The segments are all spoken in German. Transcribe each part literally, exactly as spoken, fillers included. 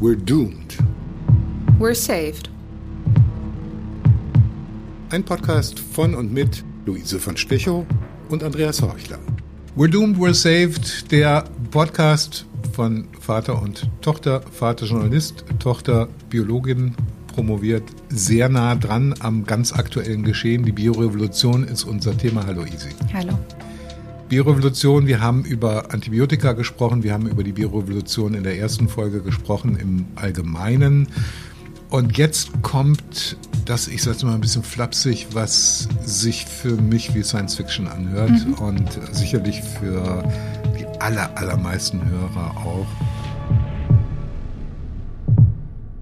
we're doomed. We're saved. Ein Podcast von und mit Luise von Stechow und Andreas Horchler. We're doomed, we're saved, der Podcast von Vater und Tochter, Vater Journalist, Tochter Biologin, promoviert sehr nah dran am ganz aktuellen Geschehen. Die Biorevolution ist unser Thema. Hallo Isi. Hallo. Biorevolution, wir haben über Antibiotika gesprochen, wir haben über die Biorevolution in der ersten Folge gesprochen im Allgemeinen. Und jetzt kommt das, ich sage es mal ein bisschen flapsig, was sich für mich wie Science Fiction anhört mhm. und sicherlich für die aller, allermeisten Hörer auch.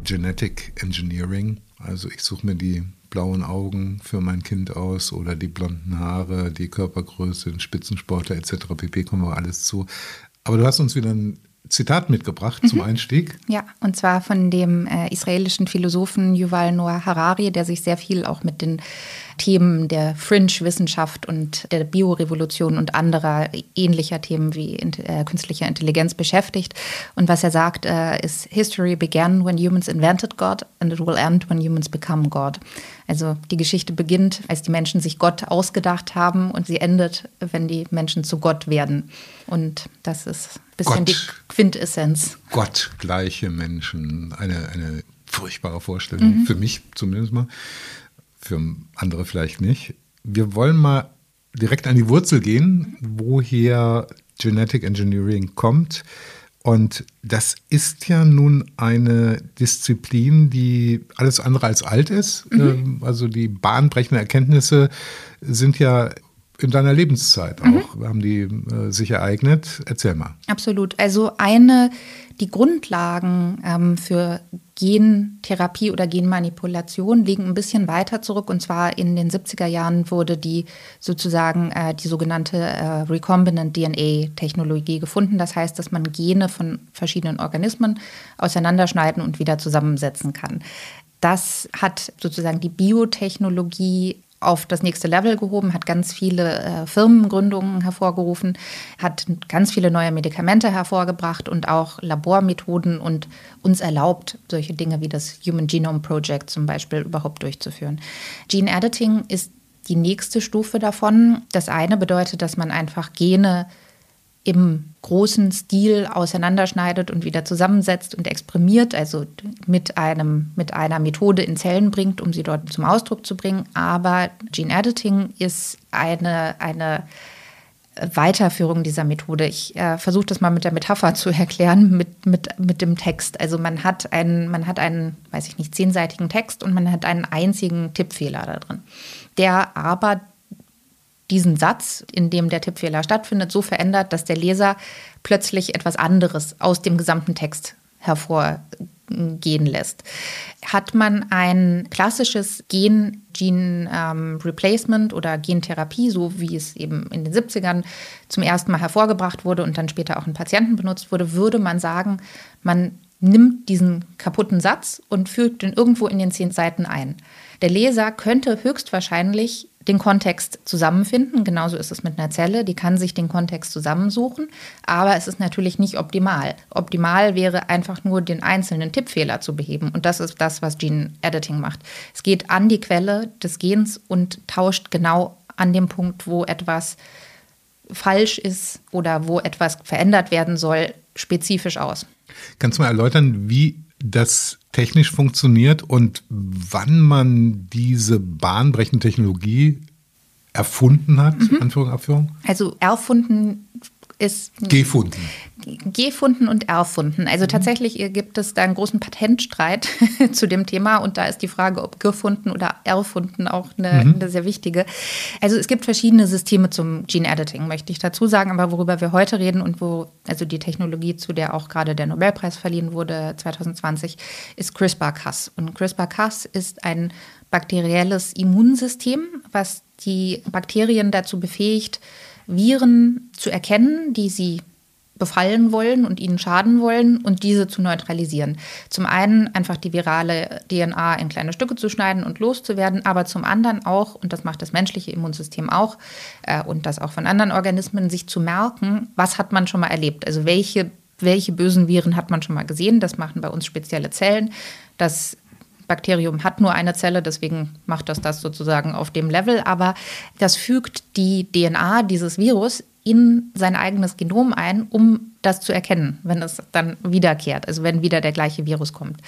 Genetic Engineering, also ich suche mir die blauen Augen für mein Kind aus oder die blonden Haare, die Körpergröße, den Spitzensportler et cetera pp. Kommen wir alles zu. Aber du hast uns wieder ein Zitat mitgebracht mhm. zum Einstieg. Ja, und zwar von dem äh, israelischen Philosophen Yuval Noah Harari, der sich sehr viel auch mit den Themen der Fringe-Wissenschaft und der Biorevolution und anderer ähnlicher Themen wie in, äh, künstlicher Intelligenz beschäftigt. Und was er sagt, äh, ist, History began when humans invented God and it will end when humans become God. Also die Geschichte beginnt, als die Menschen sich Gott ausgedacht haben und sie endet, wenn die Menschen zu Gott werden. Und das ist ein bisschen Gott, die Quintessenz. Gottgleiche Menschen. Eine, eine furchtbare Vorstellung, mhm. für mich zumindest mal. Für andere vielleicht nicht. Wir wollen mal direkt an die Wurzel gehen, woher Genetic Engineering kommt. Und das ist ja nun eine Disziplin, die alles andere als alt ist. Mhm. Also die bahnbrechenden Erkenntnisse sind ja in deiner Lebenszeit auch, mhm. haben die äh, sich ereignet. Erzähl mal. Absolut. Also eine, die Grundlagen ähm, für Gentherapie oder Genmanipulation liegen ein bisschen weiter zurück. Und zwar in den siebziger Jahren wurde die sozusagen äh, die sogenannte äh, Recombinant-D N A-Technologie gefunden. Das heißt, dass man Gene von verschiedenen Organismen auseinanderschneiden und wieder zusammensetzen kann. Das hat sozusagen die Biotechnologie auf das nächste Level gehoben, hat ganz viele äh, Firmengründungen hervorgerufen, hat ganz viele neue Medikamente hervorgebracht und auch Labormethoden und uns erlaubt, solche Dinge wie das Human Genome Project zum Beispiel überhaupt durchzuführen. Gene Editing ist die nächste Stufe davon. Das eine bedeutet, dass man einfach Gene im großen Stil auseinanderschneidet und wieder zusammensetzt und exprimiert, also mit, einem, mit einer Methode in Zellen bringt, um sie dort zum Ausdruck zu bringen. Aber Gene Editing ist eine, eine Weiterführung dieser Methode. Ich äh, versuche das mal mit der Metapher zu erklären, mit, mit, mit dem Text. Also man hat einen, man hat einen, weiß ich nicht, zehnseitigen Text und man hat einen einzigen Tippfehler da drin, der aber diesen Satz, in dem der Tippfehler stattfindet, so verändert, dass der Leser plötzlich etwas anderes aus dem gesamten Text hervorgehen lässt. Hat man ein klassisches Gen-Gene-Replacement ähm, oder Gentherapie, so wie es eben in den siebzigern zum ersten Mal hervorgebracht wurde und dann später auch in Patienten benutzt wurde, würde man sagen, man nimmt diesen kaputten Satz und fügt ihn irgendwo in den zehn Seiten ein. Der Leser könnte höchstwahrscheinlich den Kontext zusammenfinden. Genauso ist es mit einer Zelle. Die kann sich den Kontext zusammensuchen, aber es ist natürlich nicht optimal. Optimal wäre einfach nur, den einzelnen Tippfehler zu beheben. Und das ist das, was Gene Editing macht. Es geht an die Quelle des Gens und tauscht genau an dem Punkt, wo etwas falsch ist oder wo etwas verändert werden soll, spezifisch aus. Kannst du mal erläutern, wie das technisch funktioniert und wann man diese bahnbrechende Technologie erfunden hat, mhm. Anführung, Abführung? Also erfunden ist... Gefunden. Gefunden und erfunden. Also mhm. tatsächlich gibt es da einen großen Patentstreit zu dem Thema und da ist die Frage, ob gefunden oder erfunden auch eine, mhm. eine sehr wichtige. Also es gibt verschiedene Systeme zum Gene Editing, möchte ich dazu sagen, aber worüber wir heute reden und wo also die Technologie, zu der auch gerade der Nobelpreis verliehen wurde zwanzig zwanzig, ist CRISPR-Cas. Und CRISPR-Cas ist ein bakterielles Immunsystem, was die Bakterien dazu befähigt, Viren zu erkennen, die sie befallen wollen und ihnen schaden wollen und diese zu neutralisieren. Zum einen einfach die virale D N A in kleine Stücke zu schneiden und loszuwerden, aber zum anderen auch, und das macht das menschliche Immunsystem auch äh, und das auch von anderen Organismen, sich zu merken, was hat man schon mal erlebt, also welche welche bösen Viren hat man schon mal gesehen. Das machen bei uns spezielle Zellen. Das Bakterium hat nur eine Zelle, deswegen macht das das sozusagen auf dem Level. Aber das fügt die D N A dieses Virus in sein eigenes Genom ein, um das zu erkennen, wenn es dann wiederkehrt, also wenn wieder der gleiche Virus kommt.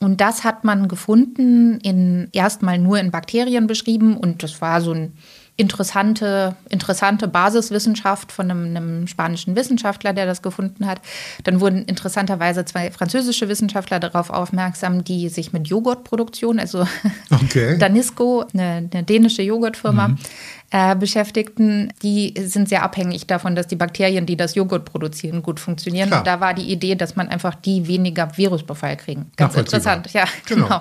Und das hat man gefunden, in, erstmal nur in Bakterien beschrieben. Und das war so ein Interessante, interessante Basiswissenschaft von einem, einem spanischen Wissenschaftler, der das gefunden hat. Dann wurden interessanterweise zwei französische Wissenschaftler darauf aufmerksam, die sich mit Joghurtproduktion, also okay. Danisco, eine, eine dänische Joghurtfirma, mhm. äh, beschäftigten. Die sind sehr abhängig davon, dass die Bakterien, die das Joghurt produzieren, gut funktionieren. Klar. Und da war die Idee, dass man einfach die weniger Virusbefall kriegen. Ganz interessant, ja, genau. genau.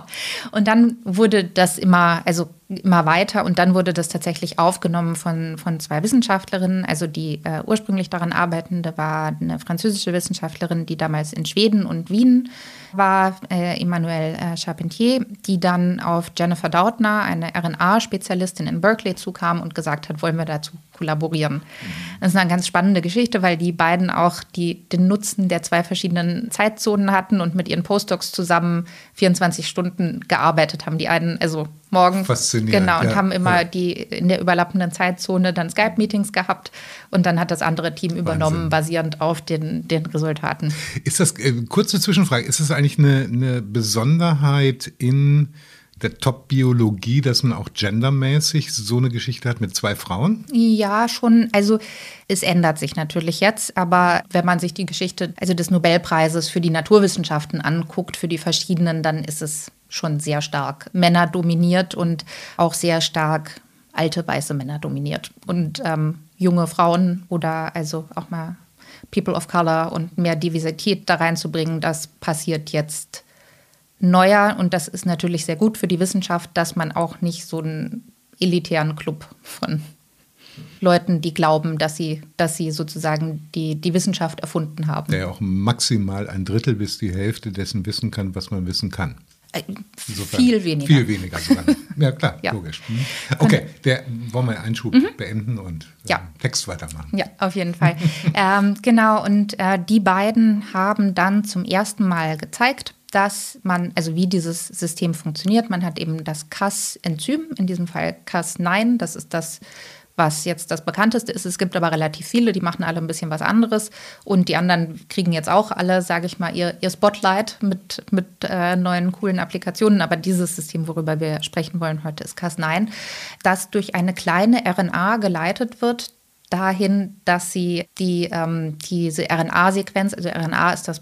Und dann wurde das immer, also immer weiter und dann wurde das tatsächlich aufgenommen von, von zwei Wissenschaftlerinnen. Also die äh, ursprünglich daran arbeitende war eine französische Wissenschaftlerin, die damals in Schweden und Wien war, äh, Emmanuelle äh, Charpentier, die dann auf Jennifer Doudna, eine R N A-Spezialistin in Berkeley, zukam und gesagt hat, wollen wir dazu kollaborieren. Das ist eine ganz spannende Geschichte, weil die beiden auch die, den Nutzen der zwei verschiedenen Zeitzonen hatten und mit ihren Postdocs zusammen vierundzwanzig Stunden gearbeitet haben. Die einen, also morgen. Faszinierend. Genau, und ja, haben immer ja. die in der überlappenden Zeitzone dann Skype-Meetings gehabt und dann hat das andere Team übernommen, Wahnsinn. basierend auf den, den Resultaten. Ist das, äh, kurze Zwischenfrage, ist das eigentlich eine, eine Besonderheit in der Top-Biologie, dass man auch gendermäßig so eine Geschichte hat mit zwei Frauen? Ja, schon. Also es ändert sich natürlich jetzt, aber wenn man sich die Geschichte also des Nobelpreises für die Naturwissenschaften anguckt, für die verschiedenen, dann ist es schon sehr stark männerdominiert und auch sehr stark alte, weiße Männer dominiert. Und ähm, junge Frauen oder also auch mal People of Color und mehr Diversität da reinzubringen, das passiert jetzt neuer, und das ist natürlich sehr gut für die Wissenschaft, dass man auch nicht so einen elitären Club von Leuten, die glauben, dass sie, dass sie sozusagen die, die Wissenschaft erfunden haben. Der ja auch maximal ein Drittel bis die Hälfte dessen wissen kann, was man wissen kann. Insofern viel weniger. Viel weniger sogar. Ja, klar, ja. Logisch. Okay, der, wollen wir den Einschub mhm. beenden und äh, ja. Text weitermachen. Ja, auf jeden Fall. ähm, genau, und äh, die beiden haben dann zum ersten Mal gezeigt, dass man, also wie dieses System funktioniert. Man hat eben das Cas-Enzym, in diesem Fall Cas neun, das ist das, was jetzt das bekannteste ist. Es gibt aber relativ viele, die machen alle ein bisschen was anderes und die anderen kriegen jetzt auch alle, sage ich mal, ihr, ihr Spotlight mit, mit äh, neuen coolen Applikationen. Aber dieses System, worüber wir sprechen wollen heute, ist Cas neun, das durch eine kleine R N A geleitet wird, dahin, dass sie die, ähm, diese R N A-Sequenz, also R N A ist das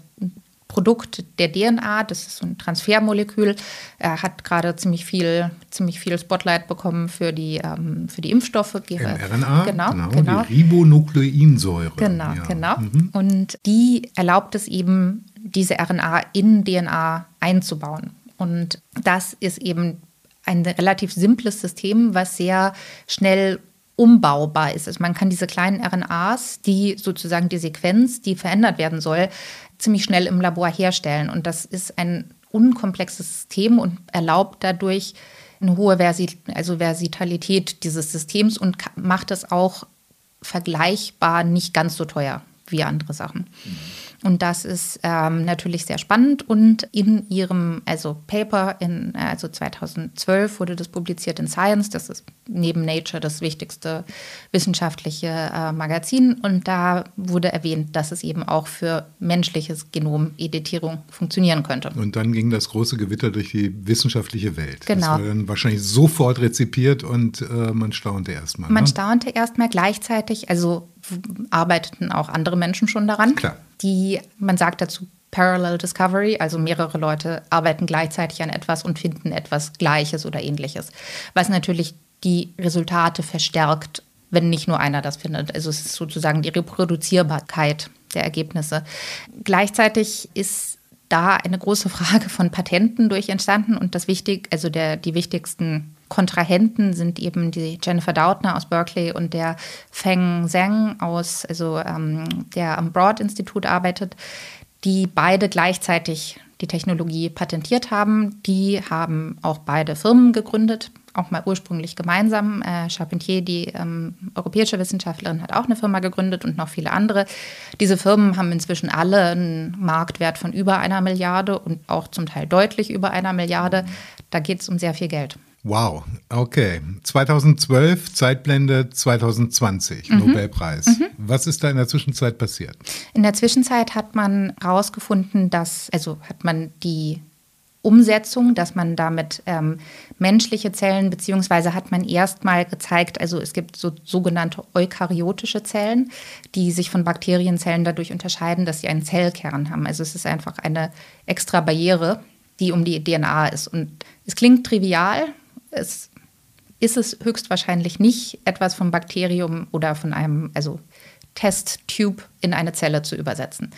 Produkt der D N A, das ist so ein Transfermolekül, er hat gerade ziemlich viel, ziemlich viel Spotlight bekommen für die, ähm, für die Impfstoffe. Die mRNA, genau, genau, genau. Die Ribonukleinsäure. Genau, ja. genau. Mhm. Und die erlaubt es eben, diese R N A in D N A einzubauen. Und das ist eben ein relativ simples System, was sehr schnell umbaubar ist. Also man kann diese kleinen R N As, die sozusagen die Sequenz, die verändert werden soll, ziemlich schnell im Labor herstellen. Und das ist ein unkomplexes System und erlaubt dadurch eine hohe Versi- also Versitalität dieses Systems und macht es auch vergleichbar nicht ganz so teuer wie andere Sachen. Und das ist ähm, natürlich sehr spannend. Und in ihrem also Paper, in, also zweitausendzwölf wurde das publiziert in Science, das ist neben Nature das wichtigste wissenschaftliche äh, Magazin. Und da wurde erwähnt, dass es eben auch für menschliches Genom-Editierung funktionieren könnte. Und dann ging das große Gewitter durch die wissenschaftliche Welt. Genau. Das war dann wahrscheinlich sofort rezipiert und äh, man staunte erstmal. Man ne? staunte erstmal gleichzeitig, also arbeiteten auch andere Menschen schon daran. Klar. Die, man sagt dazu Parallel Discovery, also mehrere Leute arbeiten gleichzeitig an etwas und finden etwas Gleiches oder Ähnliches, was natürlich die Resultate verstärkt, wenn nicht nur einer das findet. Also es ist sozusagen die Reproduzierbarkeit der Ergebnisse. Gleichzeitig ist da eine große Frage von Patenten durch entstanden und das wichtig, also der, die wichtigsten Kontrahenten sind eben die Jennifer Doudna aus Berkeley und der Feng Zhang aus, also ähm, der am Broad-Institut arbeitet, die beide gleichzeitig die Technologie patentiert haben. Die haben auch beide Firmen gegründet, auch mal ursprünglich gemeinsam. Äh, Charpentier, die ähm, europäische Wissenschaftlerin, hat auch eine Firma gegründet und noch viele andere. Diese Firmen haben inzwischen alle einen Marktwert von über einer Milliarde und auch zum Teil deutlich über einer Milliarde. Da geht es um sehr viel Geld. Wow, okay. zweitausendzwölf, Zeitblende zweitausendzwanzig, mhm. Nobelpreis. Mhm. Was ist da in der Zwischenzeit passiert? In der Zwischenzeit hat man herausgefunden, dass, also hat man die Umsetzung, dass man damit ähm, menschliche Zellen, beziehungsweise hat man erstmal gezeigt, also es gibt so sogenannte eukaryotische Zellen, die sich von Bakterienzellen dadurch unterscheiden, dass sie einen Zellkern haben. Also es ist einfach eine extra Barriere, die um die D N A ist. Und es klingt trivial, es ist es höchstwahrscheinlich nicht, etwas vom Bakterium oder von einem, also Test-Tube in eine Zelle zu übersetzen.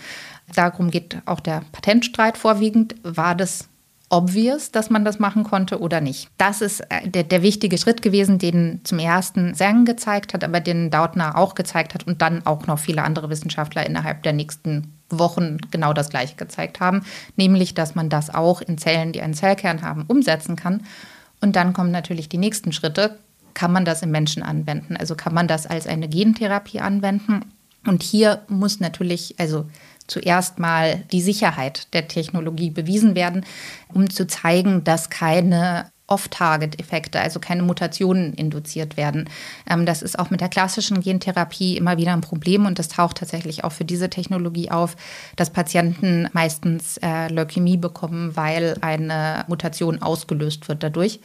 Darum geht auch der Patentstreit vorwiegend. War das obvious, dass man das machen konnte oder nicht? Das ist der, der wichtige Schritt gewesen, den zum ersten Zhang gezeigt hat, aber den Doudna auch gezeigt hat und dann auch noch viele andere Wissenschaftler innerhalb der nächsten Wochen genau das Gleiche gezeigt haben, nämlich, dass man das auch in Zellen, die einen Zellkern haben, umsetzen kann. Und dann kommen natürlich die nächsten Schritte. Kann man das im Menschen anwenden? Also kann man das als eine Gentherapie anwenden? Und hier muss natürlich also zuerst mal die Sicherheit der Technologie bewiesen werden, um zu zeigen, dass keine Off-Target-Effekte, also keine Mutationen induziert werden. Das ist auch mit der klassischen Gentherapie immer wieder ein Problem und das taucht tatsächlich auch für diese Technologie auf, dass Patienten meistens Leukämie bekommen, weil eine Mutation ausgelöst wird dadurch.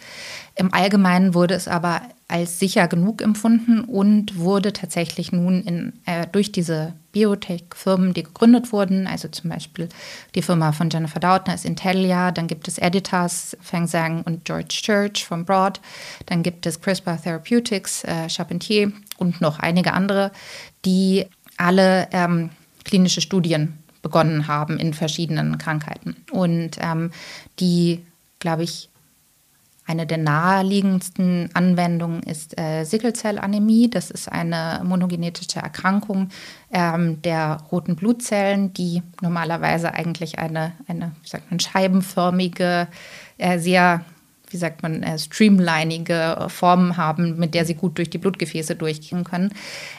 Im Allgemeinen wurde es aber als sicher genug empfunden und wurde tatsächlich nun in, äh, durch diese Biotech-Firmen, die gegründet wurden, also zum Beispiel die Firma von Jennifer Doudna ist Intellia, dann gibt es Editas, Feng Zhang und George Church von Broad, dann gibt es CRISPR Therapeutics, äh, Charpentier und noch einige andere, die alle ähm, klinische Studien begonnen haben in verschiedenen Krankheiten und ähm, die, glaube ich, eine der naheliegendsten Anwendungen ist äh, Sickelzellanämie. Das ist eine monogenetische Erkrankung ähm, der roten Blutzellen, die normalerweise eigentlich eine, eine wie sagt man, scheibenförmige, äh, sehr, wie sagt man, äh, streamlinige Formen haben, mit der sie gut durch die Blutgefäße durchgehen können.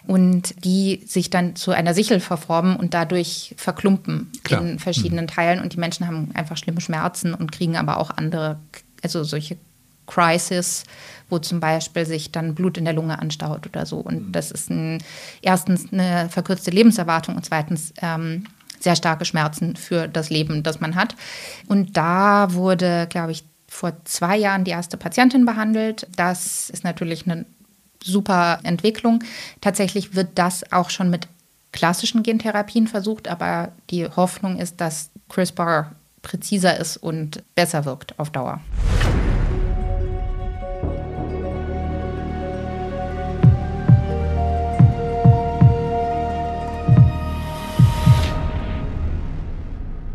Und die sich dann zu einer Sichel verformen und dadurch verklumpen Klar. in verschiedenen mhm. Teilen. Und die Menschen haben einfach schlimme Schmerzen und kriegen aber auch andere, also solche Crisis, wo zum Beispiel sich dann Blut in der Lunge anstaut oder so. Und das ist ein, erstens eine verkürzte Lebenserwartung und zweitens ähm, sehr starke Schmerzen für das Leben, das man hat. Und da wurde, glaube ich, vor zwei Jahren die erste Patientin behandelt. Das ist natürlich eine super Entwicklung. Tatsächlich wird das auch schon mit klassischen Gentherapien versucht, aber die Hoffnung ist, dass CRISPR präziser ist und besser wirkt auf Dauer.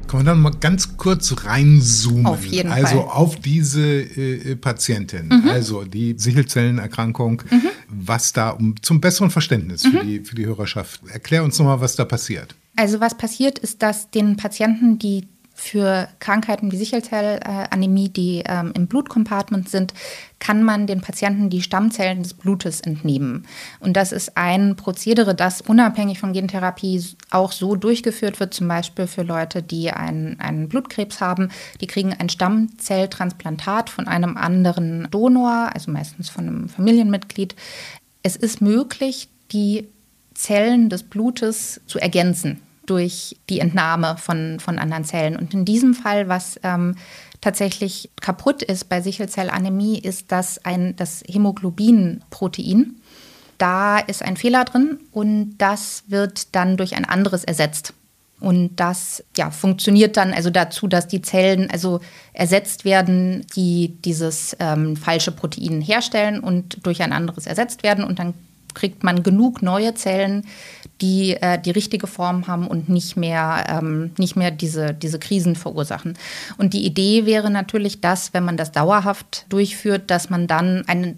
Können wir dann mal ganz kurz reinzoomen? Auf jeden Fall. Also auf diese äh, Patientin, mhm. also die Sichelzellenerkrankung, mhm. was da um, zum besseren Verständnis mhm. für die, für die Hörerschaft. Erklär uns nochmal, was da passiert. Also was passiert ist, dass den Patienten, die für Krankheiten wie Sichelzellanämie, die ähm, im Blutcompartment sind, kann man den Patienten die Stammzellen des Blutes entnehmen. Und das ist ein Prozedere, das unabhängig von Gentherapie auch so durchgeführt wird, zum Beispiel für Leute, die einen, einen Blutkrebs haben. Die kriegen ein Stammzelltransplantat von einem anderen Donor, also meistens von einem Familienmitglied. Es ist möglich, die Zellen des Blutes zu ergänzen durch die Entnahme von, von anderen Zellen. Und in diesem Fall, was ähm, tatsächlich kaputt ist bei Sichelzellanämie, ist das, ein, das Hämoglobin-Protein. Da ist ein Fehler drin und das wird dann durch ein anderes ersetzt. Und das ja, funktioniert dann also dazu, dass die Zellen also ersetzt werden, die dieses ähm, falsche Protein herstellen und durch ein anderes ersetzt werden. Und dann kriegt man genug neue Zellen, die äh, die richtige Form haben und nicht mehr, ähm, nicht mehr diese, diese Krisen verursachen. Und die Idee wäre natürlich, dass, wenn man das dauerhaft durchführt, dass man dann eine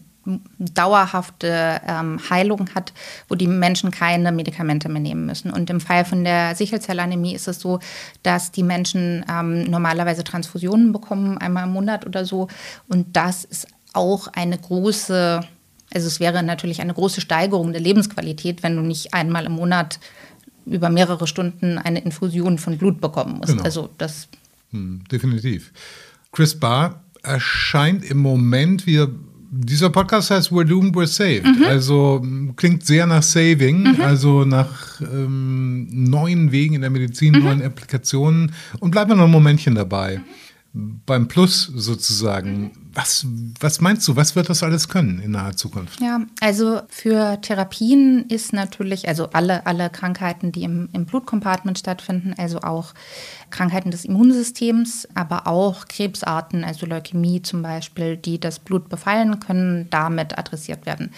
dauerhafte ähm, Heilung hat, wo die Menschen keine Medikamente mehr nehmen müssen. Und im Fall von der Sichelzellanämie ist es so, dass die Menschen ähm, normalerweise Transfusionen bekommen, einmal im Monat oder so. Und das ist auch eine große, also es wäre natürlich eine große Steigerung der Lebensqualität, wenn du nicht einmal im Monat über mehrere Stunden eine Infusion von Blut bekommen musst. Genau. Also das hm, definitiv. CRISPR erscheint im Moment, wir, dieser Podcast heißt We're Doomed, We're Saved. Mhm. Also klingt sehr nach Saving, mhm. also nach ähm, neuen Wegen in der Medizin, mhm. neuen Applikationen. Und bleiben wir noch ein Momentchen dabei. Mhm. Beim Plus sozusagen. Mhm. Was, was meinst du, was wird das alles können in naher Zukunft? Ja, also für Therapien ist natürlich, also alle, alle Krankheiten, die im, im Blutcompartment stattfinden, also auch Krankheiten des Immunsystems, aber auch Krebsarten, also Leukämie zum Beispiel, die das Blut befallen können, damit adressiert werden.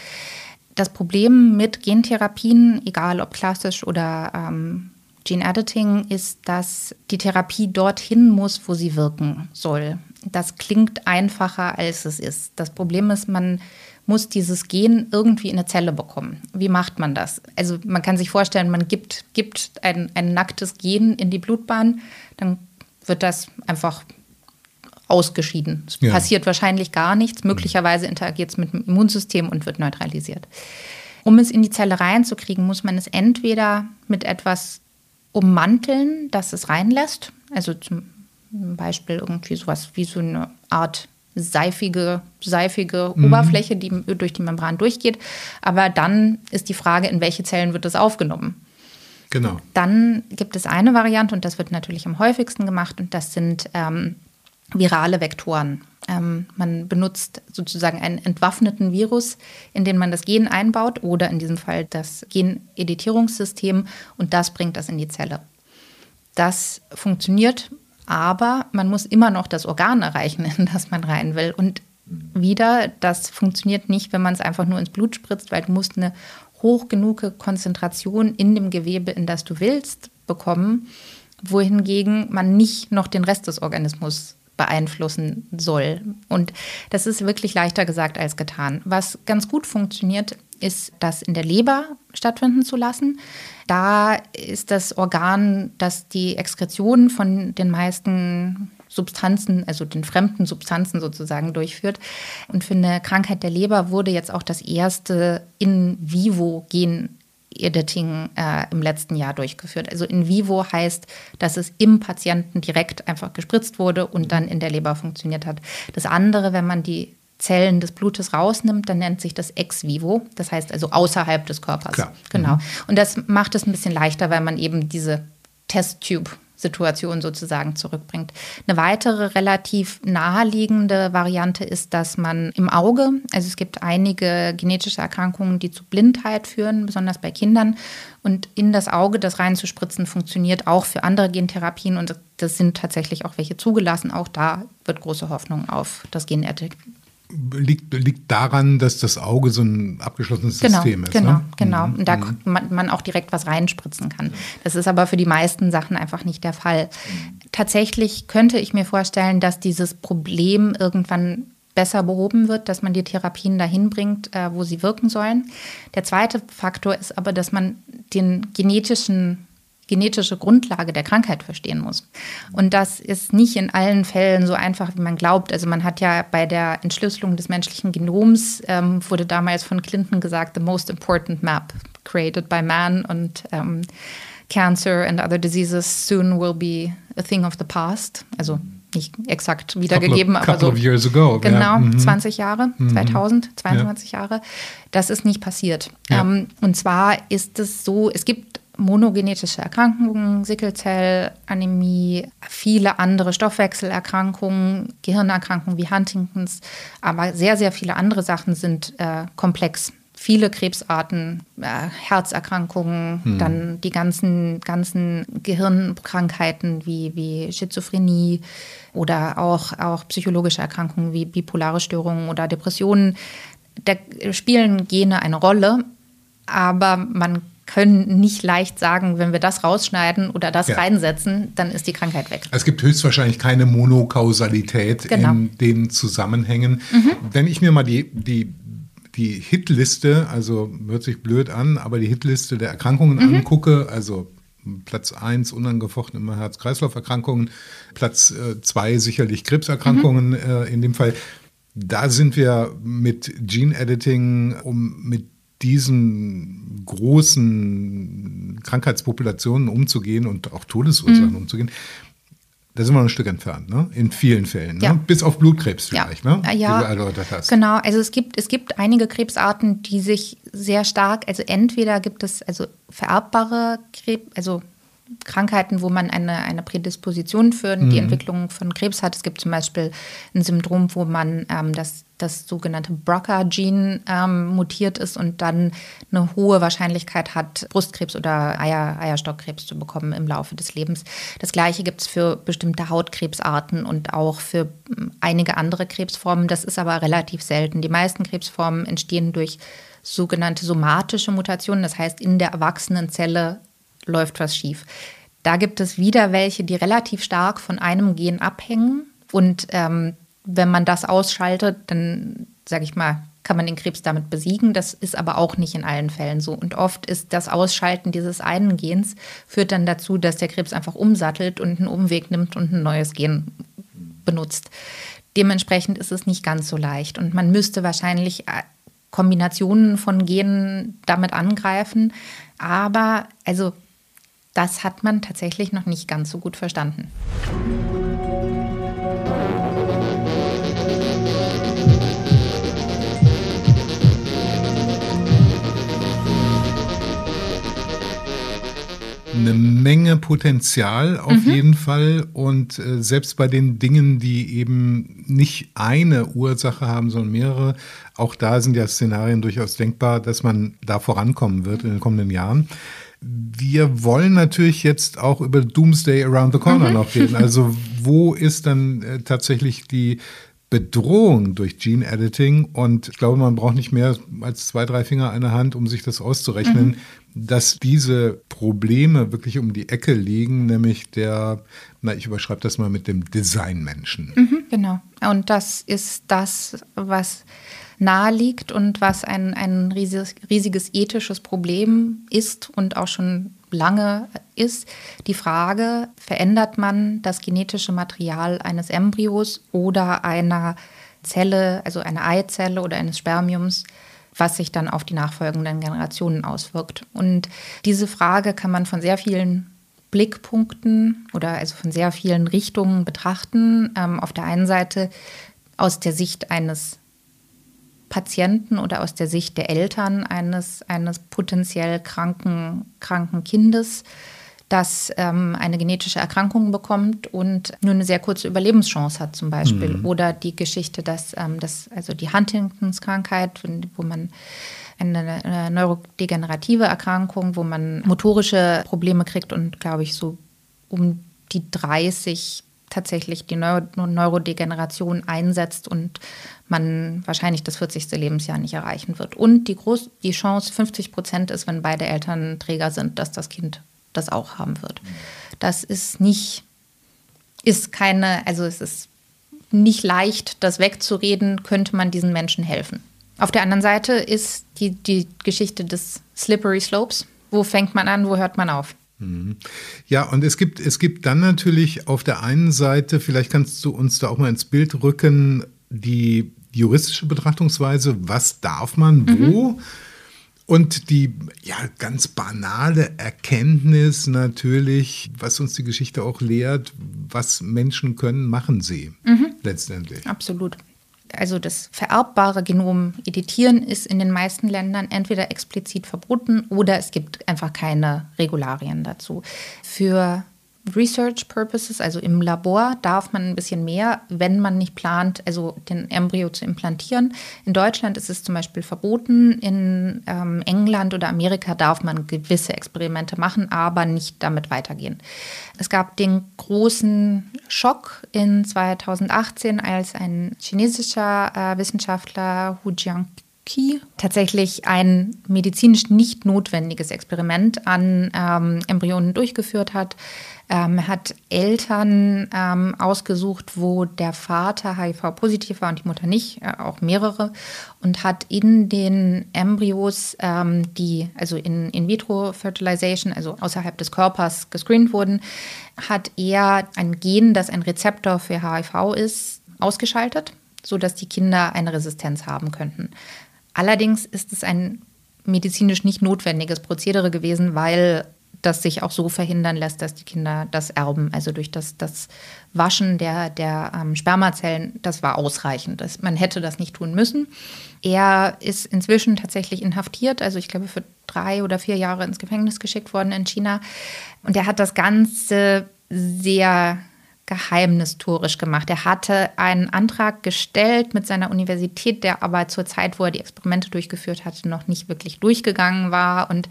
Das Problem mit Gentherapien, egal ob klassisch oder ähm, Gene Editing, ist, dass die Therapie dorthin muss, wo sie wirken soll. Das klingt einfacher, als es ist. Das Problem ist, man muss dieses Gen irgendwie in eine Zelle bekommen. Wie macht man das? Also man kann sich vorstellen, man gibt, gibt ein, ein nacktes Gen in die Blutbahn, dann wird das einfach ausgeschieden. Es ja. passiert wahrscheinlich gar nichts. Möglicherweise interagiert es mit dem Immunsystem und wird neutralisiert. Um es in die Zelle reinzukriegen, muss man es entweder mit etwas ummanteln, dass es reinlässt, also zum Beispiel irgendwie sowas wie so eine Art seifige, seifige mhm. Oberfläche, die durch die Membran durchgeht. Aber dann ist die Frage, in welche Zellen wird das aufgenommen? Genau. Dann gibt es eine Variante, und das wird natürlich am häufigsten gemacht, und das sind ähm, virale Vektoren. Ähm, man benutzt sozusagen einen entwaffneten Virus, in den man das Gen einbaut oder in diesem Fall das Geneditierungssystem, und das bringt das in die Zelle. Das funktioniert, aber man muss immer noch das Organ erreichen, in das man rein will. Und wieder, das funktioniert nicht, wenn man es einfach nur ins Blut spritzt, weil du musst eine hoch genug Konzentration in dem Gewebe, in das du willst, bekommen, wohingegen man nicht noch den Rest des Organismus beeinflussen soll. Und das ist wirklich leichter gesagt als getan. Was ganz gut funktioniert, ist, das in der Leber stattfinden zu lassen. Da ist das Organ, das die Exkretion von den meisten Substanzen, also den fremden Substanzen sozusagen, durchführt. Und für eine Krankheit der Leber wurde jetzt auch das erste In-Vivo-Gen-Editing äh, im letzten Jahr durchgeführt. Also In-Vivo heißt, dass es im Patienten direkt einfach gespritzt wurde und dann in der Leber funktioniert hat. Das andere, wenn man die Zellen des Blutes rausnimmt, dann nennt sich das ex vivo, das heißt also außerhalb des Körpers. Klar. Genau. Mhm. Und das macht es ein bisschen leichter, weil man eben diese Test-Tube-Situation sozusagen zurückbringt. Eine weitere relativ naheliegende Variante ist, dass man im Auge, also es gibt einige genetische Erkrankungen, die zu Blindheit führen, besonders bei Kindern, und in das Auge das reinzuspritzen funktioniert auch für andere Gentherapien, und das sind tatsächlich auch welche zugelassen. Auch da wird große Hoffnung auf das Gen-Editing. Liegt, liegt daran, dass das Auge so ein abgeschlossenes genau, System ist. Genau, ne? genau. Und da mhm. man, man auch direkt was reinspritzen kann. Das ist aber für die meisten Sachen einfach nicht der Fall. Tatsächlich könnte ich mir vorstellen, dass dieses Problem irgendwann besser behoben wird, dass man die Therapien dahin bringt, äh, wo sie wirken sollen. Der zweite Faktor ist aber, dass man den genetischen genetische Grundlage der Krankheit verstehen muss. Und das ist nicht in allen Fällen so einfach, wie man glaubt. Also man hat ja bei der Entschlüsselung des menschlichen Genoms, ähm, wurde damals von Clinton gesagt, the most important map created by man, und ähm, cancer and other diseases soon will be a thing of the past. Also nicht exakt wiedergegeben, couple of, aber so. Couple of years ago. Genau, yeah. zwanzig Jahre, mm-hmm. zweitausend, zweiundzwanzig yeah. Jahre. Das ist nicht passiert. Yeah. Ähm, und zwar ist es so, es gibt monogenetische Erkrankungen, Sickelzellanämie, viele andere Stoffwechselerkrankungen, Gehirnerkrankungen wie Huntingtons, aber sehr, sehr viele andere Sachen sind äh, komplex. Viele Krebsarten, äh, Herzerkrankungen, hm. dann die ganzen, ganzen Gehirnkrankheiten wie, wie Schizophrenie oder auch, auch psychologische Erkrankungen wie bipolare Störungen oder Depressionen. Da spielen Gene eine Rolle, aber man können nicht leicht sagen, wenn wir das rausschneiden oder das ja. reinsetzen, dann ist die Krankheit weg. Es gibt höchstwahrscheinlich keine Monokausalität genau. in den Zusammenhängen. Mhm. Wenn ich mir mal die, die, die Hitliste, also hört sich blöd an, aber die Hitliste der Erkrankungen mhm. angucke, also Platz eins unangefochten immer Herz-Kreislauf-Erkrankungen, Platz zwei äh, sicherlich Krebserkrankungen mhm. äh, in dem Fall. Da sind wir mit Gene Editing, um mit diesen großen Krankheitspopulationen umzugehen und auch Todesursachen mhm. umzugehen, da sind wir noch ein Stück entfernt, ne? In vielen Fällen, ne? Ja. Bis auf Blutkrebs vielleicht, ja. Ne? Ja, genau. Also es gibt, es gibt einige Krebsarten, die sich sehr stark, also entweder gibt es also vererbbare Krebs, also Krankheiten, wo man eine, eine Prädisposition für die mhm. Entwicklung von Krebs hat. Es gibt zum Beispiel ein Syndrom, wo man ähm, das, das sogenannte B R C A-Gen ähm, mutiert ist und dann eine hohe Wahrscheinlichkeit hat, Brustkrebs oder Eier, Eierstockkrebs zu bekommen im Laufe des Lebens. Das Gleiche gibt es für bestimmte Hautkrebsarten und auch für einige andere Krebsformen. Das ist aber relativ selten. Die meisten Krebsformen entstehen durch sogenannte somatische Mutationen. Das heißt, in der erwachsenen Zelle läuft was schief. Da gibt es wieder welche, die relativ stark von einem Gen abhängen. Und ähm, wenn man das ausschaltet, dann, sage ich mal, kann man den Krebs damit besiegen. Das ist aber auch nicht in allen Fällen so. Und oft ist das Ausschalten dieses einen Gens, führt dann dazu, dass der Krebs einfach umsattelt und einen Umweg nimmt und ein neues Gen benutzt. Dementsprechend ist es nicht ganz so leicht. Und man müsste wahrscheinlich Kombinationen von Genen damit angreifen. Aber, also, das hat man tatsächlich noch nicht ganz so gut verstanden. Eine Menge Potenzial auf mhm. jeden Fall und äh, selbst bei den Dingen, die eben nicht eine Ursache haben, sondern mehrere, auch da sind ja Szenarien durchaus denkbar, dass man da vorankommen wird in den kommenden Jahren. Wir wollen natürlich jetzt auch über Doomsday Around the Corner mhm. noch reden. Also wo ist dann äh, tatsächlich die Bedrohung durch Gene Editing? Und ich glaube, man braucht nicht mehr als zwei, drei Finger einer Hand, um sich das auszurechnen, mhm. dass diese Probleme wirklich um die Ecke liegen, nämlich der, na, ich überschreibe das mal mit dem Designmenschen. Mhm, genau. Und das ist das, was nahe liegt und was ein, ein riesiges, riesiges ethisches Problem ist und auch schon lange ist. Die Frage, verändert man das genetische Material eines Embryos oder einer Zelle, also einer Eizelle oder eines Spermiums, was sich dann auf die nachfolgenden Generationen auswirkt. Und diese Frage kann man von sehr vielen Blickpunkten oder also von sehr vielen Richtungen betrachten. Ähm, auf der einen Seite aus der Sicht eines Patienten oder aus der Sicht der Eltern eines, eines potenziell kranken, kranken Kindes, das ähm, eine genetische Erkrankung bekommt und nur eine sehr kurze Überlebenschance hat zum Beispiel. Mhm. Oder die Geschichte, dass, ähm, dass also die Huntingtons-Krankheit, wo man eine, eine neurodegenerative Erkrankung, wo man motorische Probleme kriegt und, glaube ich, so um die dreißig tatsächlich die Neuro- Neurodegeneration einsetzt und man wahrscheinlich das vierzigste Lebensjahr nicht erreichen wird. Und die, groß, die Chance fünfzig Prozent ist, wenn beide Eltern Träger sind, dass das Kind das auch haben wird. Das ist nicht, ist keine, also es ist nicht leicht, das wegzureden, könnte man diesen Menschen helfen. Auf der anderen Seite ist die, die Geschichte des Slippery Slopes. Wo fängt man an, wo hört man auf? Ja, und es gibt, es gibt dann natürlich auf der einen Seite, vielleicht kannst du uns da auch mal ins Bild rücken, die juristische Betrachtungsweise, was darf man, mhm. wo? Und die ja ganz banale Erkenntnis natürlich, was uns die Geschichte auch lehrt, was Menschen können, machen sie mhm. letztendlich. Absolut. Also das vererbbare Genom editieren ist in den meisten Ländern entweder explizit verboten oder es gibt einfach keine Regularien dazu. Für Research Purposes, also im Labor, darf man ein bisschen mehr, wenn man nicht plant, also den Embryo zu implantieren. In Deutschland ist es zum Beispiel verboten, in ähm, England oder Amerika darf man gewisse Experimente machen, aber nicht damit weitergehen. Es gab den großen Schock in zweitausendachtzehn, als ein chinesischer äh, Wissenschaftler Hu Jiankui tatsächlich ein medizinisch nicht notwendiges Experiment an ähm, Embryonen durchgeführt hat. Ähm, hat Eltern ähm, ausgesucht, wo der Vater H I V positiv war und die Mutter nicht, äh, auch mehrere, und hat in den Embryos, ähm, die also in In-vitro-Fertilization, also außerhalb des Körpers gescreent wurden, hat er ein Gen, das ein Rezeptor für H I V ist, ausgeschaltet, sodass die Kinder eine Resistenz haben könnten. Allerdings ist es ein medizinisch nicht notwendiges Prozedere gewesen, weil das sich auch so verhindern lässt, dass die Kinder das erben. Also durch das, das Waschen der, der ähm, Spermazellen, das war ausreichend. Das, man hätte das nicht tun müssen. Er ist inzwischen tatsächlich inhaftiert, also ich glaube für drei oder vier Jahre ins Gefängnis geschickt worden in China. Und er hat das Ganze sehr geheimnistorisch gemacht. Er hatte einen Antrag gestellt mit seiner Universität, der aber zur Zeit, wo er die Experimente durchgeführt hatte, noch nicht wirklich durchgegangen war. Und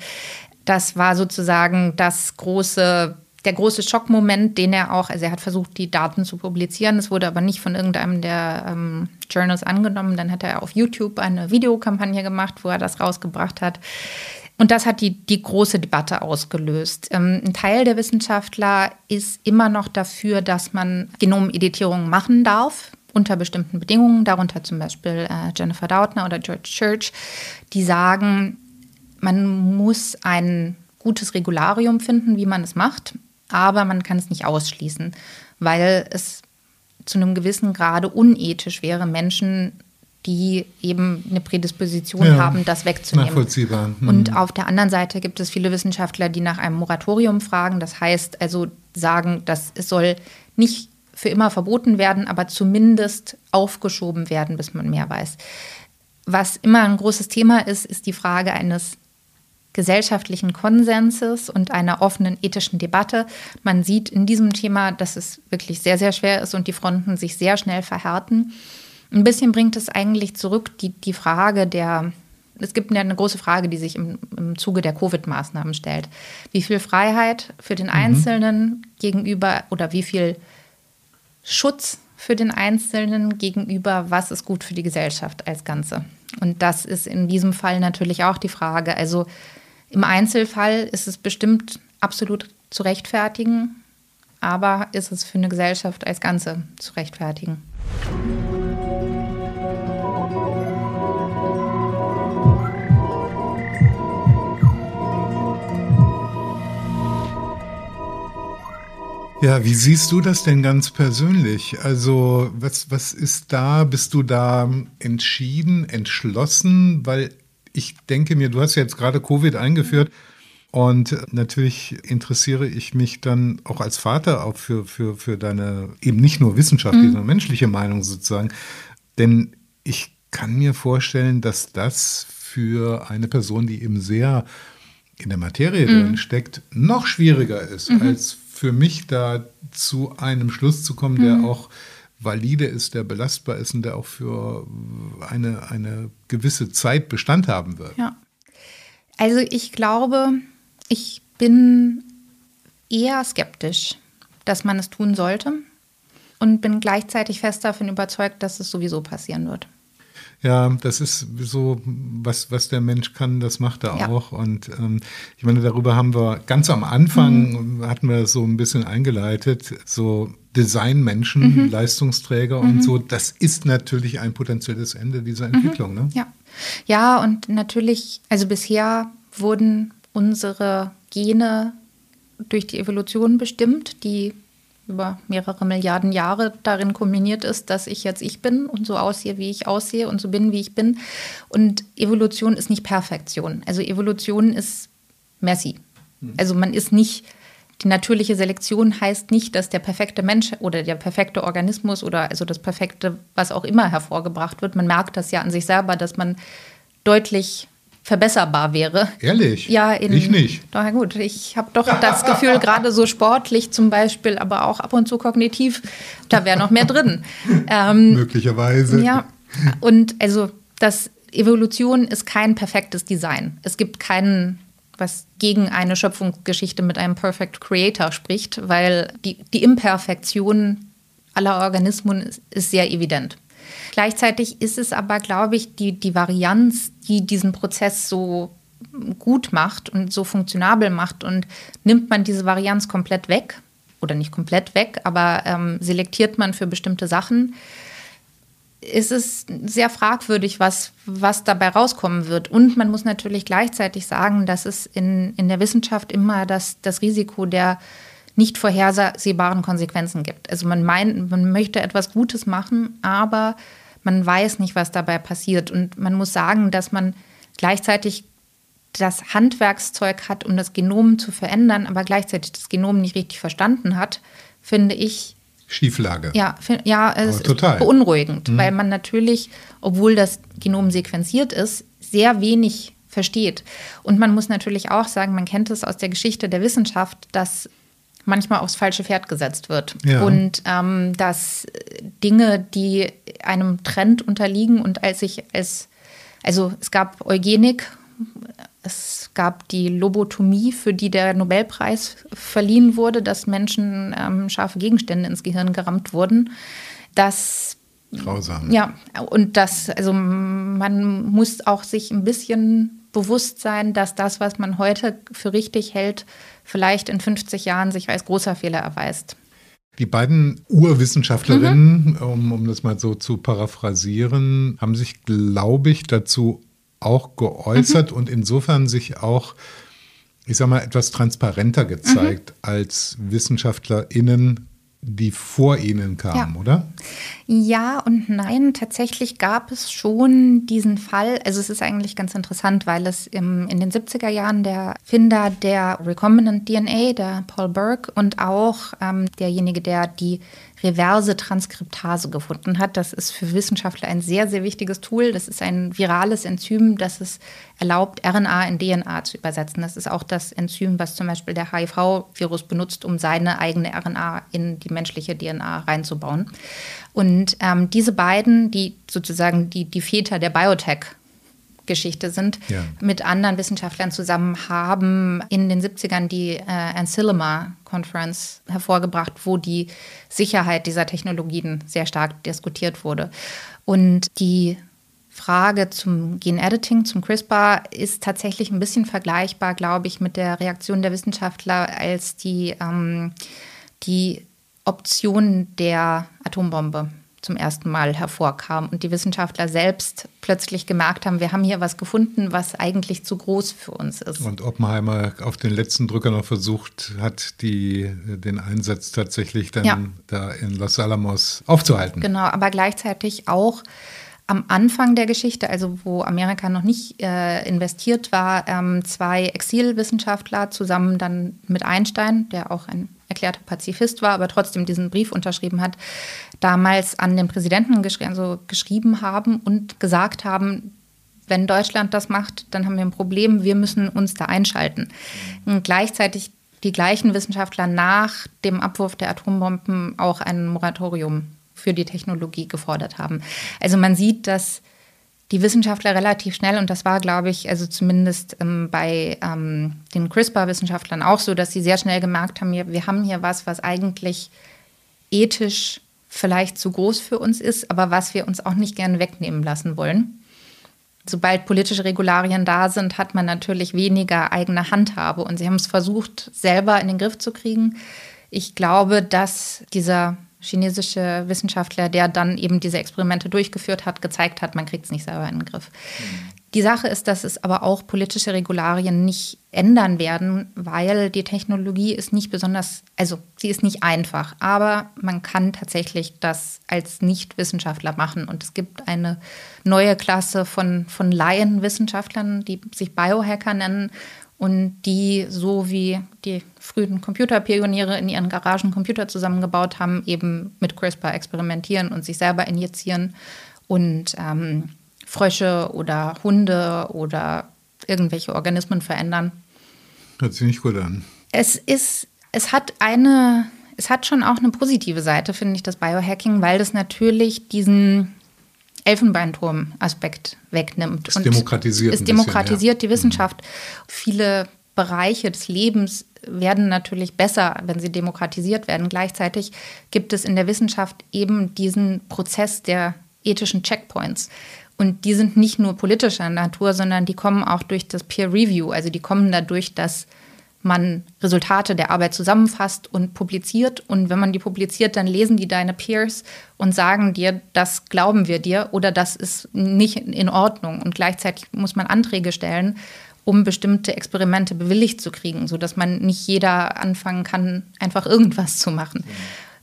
das war sozusagen das große, der große Schockmoment, den er auch, also er hat versucht, die Daten zu publizieren, das wurde aber nicht von irgendeinem der ähm, Journals angenommen. Dann hat er auf YouTube eine Videokampagne gemacht, wo er das rausgebracht hat. Und das hat die, die große Debatte ausgelöst. Ähm, ein Teil der Wissenschaftler ist immer noch dafür, dass man Genomeditierung machen darf, unter bestimmten Bedingungen, darunter zum Beispiel äh, Jennifer Doudna oder George Church, die sagen, man muss ein gutes Regularium finden, wie man es macht, aber man kann es nicht ausschließen, weil es zu einem gewissen Grade unethisch wäre, Menschen, die eben eine Prädisposition ja, haben, das wegzunehmen. Nachvollziehbar. Mhm. Und auf der anderen Seite gibt es viele Wissenschaftler, die nach einem Moratorium fragen. Das heißt also sagen, dass es soll nicht für immer verboten werden, aber zumindest aufgeschoben werden, bis man mehr weiß. Was immer ein großes Thema ist, ist die Frage eines gesellschaftlichen Konsenses und einer offenen ethischen Debatte. Man sieht in diesem Thema, dass es wirklich sehr, sehr schwer ist und die Fronten sich sehr schnell verhärten. Ein bisschen bringt es eigentlich zurück die, die Frage der, es gibt eine große Frage, die sich im, im Zuge der Covid-Maßnahmen stellt. Wie viel Freiheit für den Einzelnen mhm. gegenüber oder wie viel Schutz für den Einzelnen gegenüber, was ist gut für die Gesellschaft als Ganze? Und das ist in diesem Fall natürlich auch die Frage. Also im Einzelfall ist es bestimmt absolut zu rechtfertigen, aber ist es für eine Gesellschaft als Ganze zu rechtfertigen? Ja, wie siehst du das denn ganz persönlich? Also was, was ist da, bist du da entschieden, entschlossen? Weil ich denke mir, du hast ja jetzt gerade Covid eingeführt und natürlich interessiere ich mich dann auch als Vater auch für, für, für deine, eben nicht nur wissenschaftliche, mhm. sondern menschliche Meinung sozusagen. Denn ich kann mir vorstellen, dass das für eine Person, die eben sehr in der Materie mhm. drin steckt, noch schwieriger ist mhm. als für mich da zu einem Schluss zu kommen, der mhm. auch valide ist, der belastbar ist und der auch für eine, eine gewisse Zeit Bestand haben wird. Ja. Also ich glaube, ich bin eher skeptisch, dass man es tun sollte und bin gleichzeitig fest davon überzeugt, dass es sowieso passieren wird. Ja, das ist so, was, was der Mensch kann, das macht er ja. auch. Und ähm, ich meine, darüber haben wir ganz am Anfang, mhm. hatten wir das so ein bisschen eingeleitet, so Designmenschen, mhm. Leistungsträger mhm. und so. Das ist natürlich ein potenzielles Ende dieser Entwicklung. Mhm. Ne? Ja. ja, und natürlich, also bisher wurden unsere Gene durch die Evolution bestimmt, die über mehrere Milliarden Jahre darin kombiniert ist, dass ich jetzt ich bin und so aussehe, wie ich aussehe und so bin, wie ich bin. Und Evolution ist nicht Perfektion. Also Evolution ist messy. Also man ist nicht, die natürliche Selektion heißt nicht, dass der perfekte Mensch oder der perfekte Organismus oder also das perfekte, was auch immer hervorgebracht wird. Man merkt das ja an sich selber, dass man deutlich verbesserbar wäre. Ehrlich? Ja, in, ich nicht. Na gut, ich habe doch das Gefühl, gerade so sportlich zum Beispiel, aber auch ab und zu kognitiv, da wäre noch mehr drin. Ähm, Möglicherweise. Ja, und also das Evolution ist kein perfektes Design. Es gibt keinen, was gegen eine Schöpfungsgeschichte mit einem Perfect Creator spricht, weil die, die Imperfektion aller Organismen ist, ist sehr evident. Gleichzeitig ist es aber, glaube ich, die, die Varianz, die diesen Prozess so gut macht und so funktionabel macht. Und nimmt man diese Varianz komplett weg, oder nicht komplett weg, aber ähm, selektiert man für bestimmte Sachen, ist es sehr fragwürdig, was, was dabei rauskommen wird. Und man muss natürlich gleichzeitig sagen, dass es in, in der Wissenschaft immer das, das Risiko der nicht vorhersehbaren Konsequenzen gibt. Also man meint, man möchte etwas Gutes machen, aber Man weiß nicht, was dabei passiert. Und man muss sagen, dass man gleichzeitig das Handwerkszeug hat, um das Genom zu verändern, aber gleichzeitig das Genom nicht richtig verstanden hat, finde ich. Schieflage. Ja, ja, es ist beunruhigend, mhm. weil man natürlich, obwohl das Genom sequenziert ist, sehr wenig versteht. Und man muss natürlich auch sagen, man kennt es aus der Geschichte der Wissenschaft, dass manchmal aufs falsche Pferd gesetzt wird. Ja. Und ähm, dass Dinge, die einem Trend unterliegen und als ich als, also es gab Eugenik, es gab die Lobotomie, für die der Nobelpreis verliehen wurde, dass Menschen ähm, scharfe Gegenstände ins Gehirn gerammt wurden. Das grausam. Ja, und das, also man muss auch sich ein bisschen bewusst sein, dass das, was man heute für richtig hält, vielleicht in fünfzig Jahren sich als großer Fehler erweist. Die beiden Urwissenschaftlerinnen, mhm. um, um das mal so zu paraphrasieren, haben sich, glaube ich, dazu auch geäußert mhm. und insofern sich auch, ich sag mal, etwas transparenter gezeigt mhm. als WissenschaftlerInnen, die vor ihnen kamen, ja. oder? Ja und nein, tatsächlich gab es schon diesen Fall, also es ist eigentlich ganz interessant, weil es im, in den siebziger Jahren der Finder der Recombinant-D N A, der Paul Berg und auch ähm, derjenige, der die reverse Transkriptase gefunden hat, das ist für Wissenschaftler ein sehr, sehr wichtiges Tool, das ist ein virales Enzym, das es erlaubt, R N A in D N A zu übersetzen. Das ist auch das Enzym, was zum Beispiel der H I V Virus benutzt, um seine eigene R N A in die menschliche D N A reinzubauen. Und ähm, diese beiden, die sozusagen die, die Väter der Biotech-Geschichte sind, ja. mit anderen Wissenschaftlern zusammen haben in den siebzigern die äh, Asilomar Conference hervorgebracht, wo die Sicherheit dieser Technologien sehr stark diskutiert wurde. Und die Frage zum Gen-Editing, zum CRISPR, ist tatsächlich ein bisschen vergleichbar, glaube ich, mit der Reaktion der Wissenschaftler, als die, ähm, die Option der Atombombe zum ersten Mal hervorkam und die Wissenschaftler selbst plötzlich gemerkt haben, wir haben hier was gefunden, was eigentlich zu groß für uns ist. Und Oppenheimer auf den letzten Drücker noch versucht hat, die, den Einsatz tatsächlich dann ja. da in Los Alamos aufzuhalten. Genau, aber gleichzeitig auch am Anfang der Geschichte, also wo Amerika noch nicht äh, investiert war, ähm, zwei Exilwissenschaftler zusammen dann mit Einstein, der auch ein erklärter Pazifist war, aber trotzdem diesen Brief unterschrieben hat, damals an den Präsidenten gesch- also geschrieben haben und gesagt haben, wenn Deutschland das macht, dann haben wir ein Problem, wir müssen uns da einschalten. Und gleichzeitig die gleichen Wissenschaftler nach dem Abwurf der Atombomben auch ein Moratorium für die Technologie gefordert haben. Also man sieht, dass die Wissenschaftler relativ schnell, und das war, glaube ich, also zumindest ähm, bei ähm, den CRISPR-Wissenschaftlern auch so, dass sie sehr schnell gemerkt haben, wir, wir haben hier was, was eigentlich ethisch vielleicht zu groß für uns ist, aber was wir uns auch nicht gerne wegnehmen lassen wollen. Sobald politische Regularien da sind, hat man natürlich weniger eigene Handhabe. Und sie haben es versucht, selber in den Griff zu kriegen. Ich glaube, dass dieser chinesische Wissenschaftler, der dann eben diese Experimente durchgeführt hat, gezeigt hat, man kriegt es nicht selber in den Griff. Mhm. Die Sache ist, dass es aber auch politische Regularien nicht ändern werden, weil die Technologie ist nicht besonders, also sie ist nicht einfach, aber man kann tatsächlich das als Nichtwissenschaftler machen. Und es gibt eine neue Klasse von, von Laienwissenschaftlern, die sich Biohacker nennen, und die, so wie die frühen Computerpioniere in ihren Garagen Computer zusammengebaut haben, eben mit CRISPR experimentieren und sich selber injizieren und ähm, Frösche oder Hunde oder irgendwelche Organismen verändern. Hört sich nicht gut an. Es ist, es hat eine, es hat schon auch eine positive Seite, finde ich, das Biohacking, weil das natürlich diesen Elfenbeinturm-Aspekt wegnimmt. Es demokratisiert. Es demokratisiert die Wissenschaft. Mhm. Viele Bereiche des Lebens werden natürlich besser, wenn sie demokratisiert werden. Gleichzeitig gibt es in der Wissenschaft eben diesen Prozess der ethischen Checkpoints. Und die sind nicht nur politischer Natur, sondern die kommen auch durch das Peer Review. Also die kommen dadurch, dass man Resultate der Arbeit zusammenfasst und publiziert. Und wenn man die publiziert, dann lesen die deine Peers und sagen dir, das glauben wir dir oder das ist nicht in Ordnung. Und gleichzeitig muss man Anträge stellen, um bestimmte Experimente bewilligt zu kriegen, sodass man nicht jeder anfangen kann, einfach irgendwas zu machen.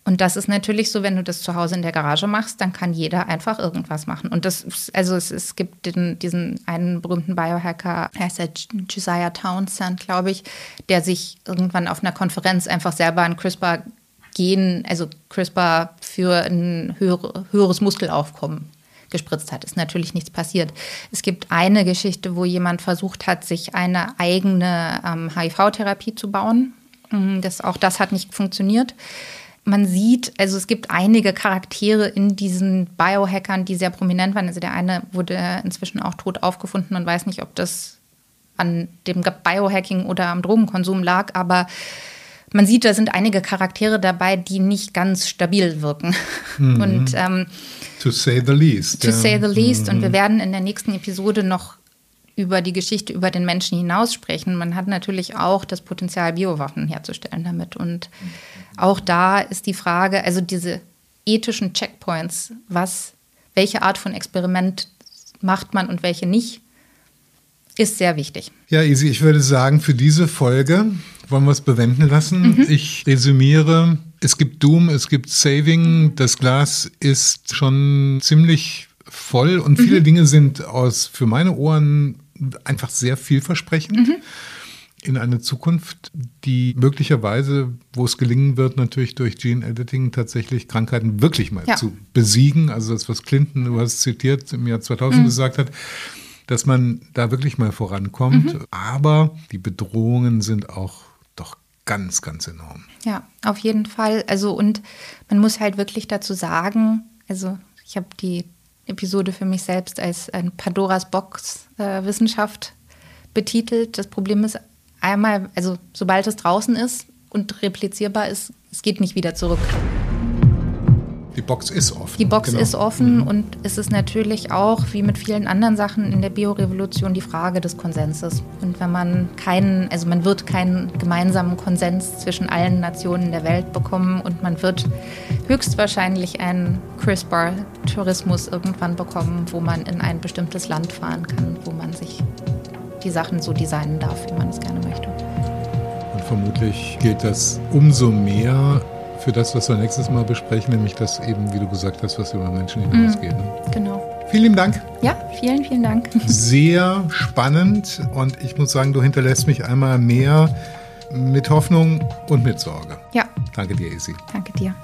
Und das ist natürlich so, wenn du das zu Hause in der Garage machst, dann kann jeder einfach irgendwas machen. Und das, also es, es gibt den, diesen einen berühmten Biohacker, er heißt ja Josiah Townsend, glaube ich, der sich irgendwann auf einer Konferenz einfach selber ein CRISPR-Gen, also CRISPR für ein höhere, höheres Muskelaufkommen gespritzt hat. Ist natürlich nichts passiert. Es gibt eine Geschichte, wo jemand versucht hat, sich eine eigene ähm, H I V-Therapie zu bauen. Das, auch das hat nicht funktioniert. Man sieht, also es gibt einige Charaktere in diesen Biohackern, die sehr prominent waren. Also der eine wurde inzwischen auch tot aufgefunden. Man weiß nicht, ob das an dem Biohacking oder am Drogenkonsum lag. Aber man sieht, da sind einige Charaktere dabei, die nicht ganz stabil wirken. Mhm. Und, ähm, to say the least. To ja. say the least. Mhm. Und wir werden in der nächsten Episode noch über die Geschichte, über den Menschen hinaus sprechen. Man hat natürlich auch das Potenzial, Biowaffen herzustellen damit. Und auch da ist die Frage, also diese ethischen Checkpoints, was, welche Art von Experiment macht man und welche nicht, ist sehr wichtig. Ja, Isi, ich würde sagen, für diese Folge wollen wir es bewenden lassen. Mhm. Ich resümiere, es gibt Doom, es gibt Saving, das Glas ist schon ziemlich voll und viele mhm. Dinge sind aus für meine Ohren einfach sehr vielversprechend mhm. in eine Zukunft, die möglicherweise, wo es gelingen wird, natürlich durch Gene Editing tatsächlich Krankheiten wirklich mal ja. zu besiegen. Also das, was Clinton, du hast zitiert, im Jahr zweitausend mhm. gesagt hat, dass man da wirklich mal vorankommt. Mhm. Aber die Bedrohungen sind auch doch ganz, ganz enorm. Ja, auf jeden Fall. Also und man muss halt wirklich dazu sagen, also ich habe die Episode für mich selbst als ein Pandoras Box äh, Wissenschaft betitelt. Das Problem ist einmal, also sobald es draußen ist und replizierbar ist, es geht nicht wieder zurück. Die Box ist offen. Die Box genau. ist offen mhm. und es ist natürlich auch, wie mit vielen anderen Sachen in der Biorevolution, die Frage des Konsenses. Und wenn man keinen, also man wird keinen gemeinsamen Konsens zwischen allen Nationen der Welt bekommen und man wird höchstwahrscheinlich einen CRISPR-Tourismus irgendwann bekommen, wo man in ein bestimmtes Land fahren kann, wo man sich die Sachen so designen darf, wie man es gerne möchte. Und vermutlich gilt das umso mehr für das, was wir nächstes Mal besprechen, nämlich das eben, wie du gesagt hast, was über Menschen hinausgeht. Mm, genau. Vielen lieben Dank. Ja, vielen, vielen Dank. Sehr spannend und ich muss sagen, du hinterlässt mich einmal mehr mit Hoffnung und mit Sorge. Ja. Danke dir, Isi. Danke dir.